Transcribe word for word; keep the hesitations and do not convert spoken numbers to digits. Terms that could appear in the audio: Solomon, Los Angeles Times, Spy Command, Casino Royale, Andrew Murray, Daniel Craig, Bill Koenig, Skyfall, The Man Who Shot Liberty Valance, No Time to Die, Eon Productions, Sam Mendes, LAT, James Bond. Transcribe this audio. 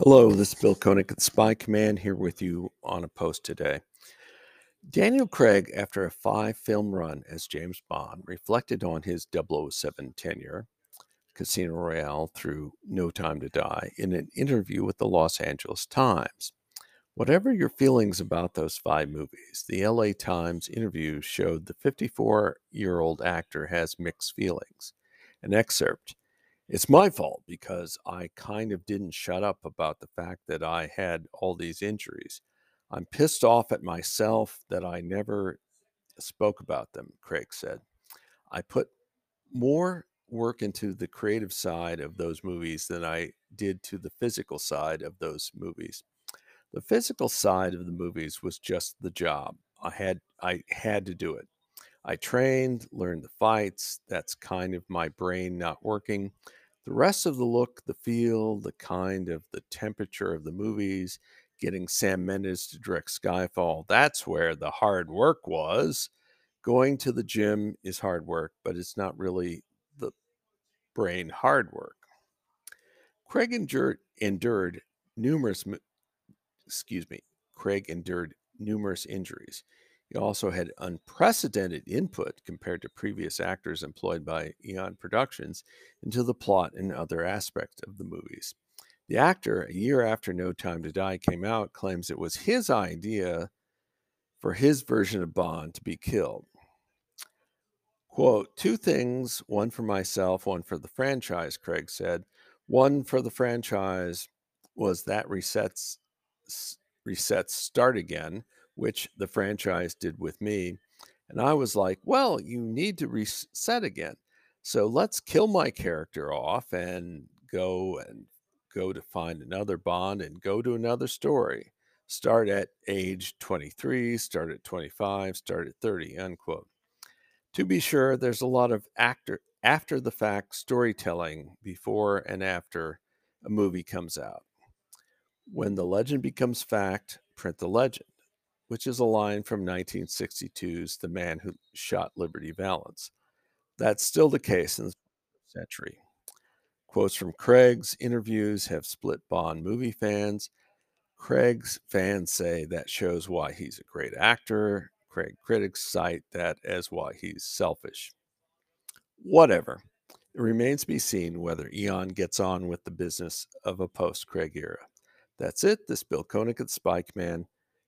Hello, this is Bill Koenig at Spy Command here with you on a post today. Daniel Craig, after a five-film run as James Bond, reflected on his double oh seven tenure, Casino Royale through No Time to Die, in an interview with the Los Angeles Times. Whatever your feelings about those five movies, the L A Times interview showed the fifty-four-year-old actor has mixed feelings. An excerpt. It's my fault because I kind of didn't shut up about the fact that I had all these injuries. I'm pissed off at myself that I never spoke about them, Craig said. I put more work into the creative side of those movies than I did to the physical side of those movies. The physical side of the movies was just the job. I had, I had to do it. I trained, learned the fights. That's kind of my brain not working. The rest of the look, the feel, the kind of the temperature of the movies, getting Sam Mendes to direct Skyfall, that's where the hard work was. Going to the gym is hard work, but it's not really the brain hard work. Craig endured, endured numerous, excuse me, Craig endured numerous injuries. He also had unprecedented input compared to previous actors employed by Eon Productions into the plot and other aspects of the movies. The actor, a year after No Time to Die came out, claims it was his idea for his version of Bond to be killed. Quote, two things, one for myself, one for the franchise, Craig said. One for the franchise was that resets, resets Start Again, which the franchise did with me. And I was like, well, you need to reset again. So let's kill my character off and go and go to find another Bond and go to another story. Start at age twenty-three, start at twenty-five, start at thirty, unquote. To be sure, there's a lot of actor after the fact storytelling before and after a movie comes out. When the legend becomes fact, print the legend, which is a line from nineteen sixty-two's The Man Who Shot Liberty Valance. That's still the case in the century. Quotes from Craig's interviews have split Bond movie fans. Craig's fans say that shows why he's a great actor. Craig critics cite that as why he's selfish. Whatever. It remains to be seen whether Eon gets on with the business of a post-Craig era. That's it. This is Bill Koenig at Spy Command.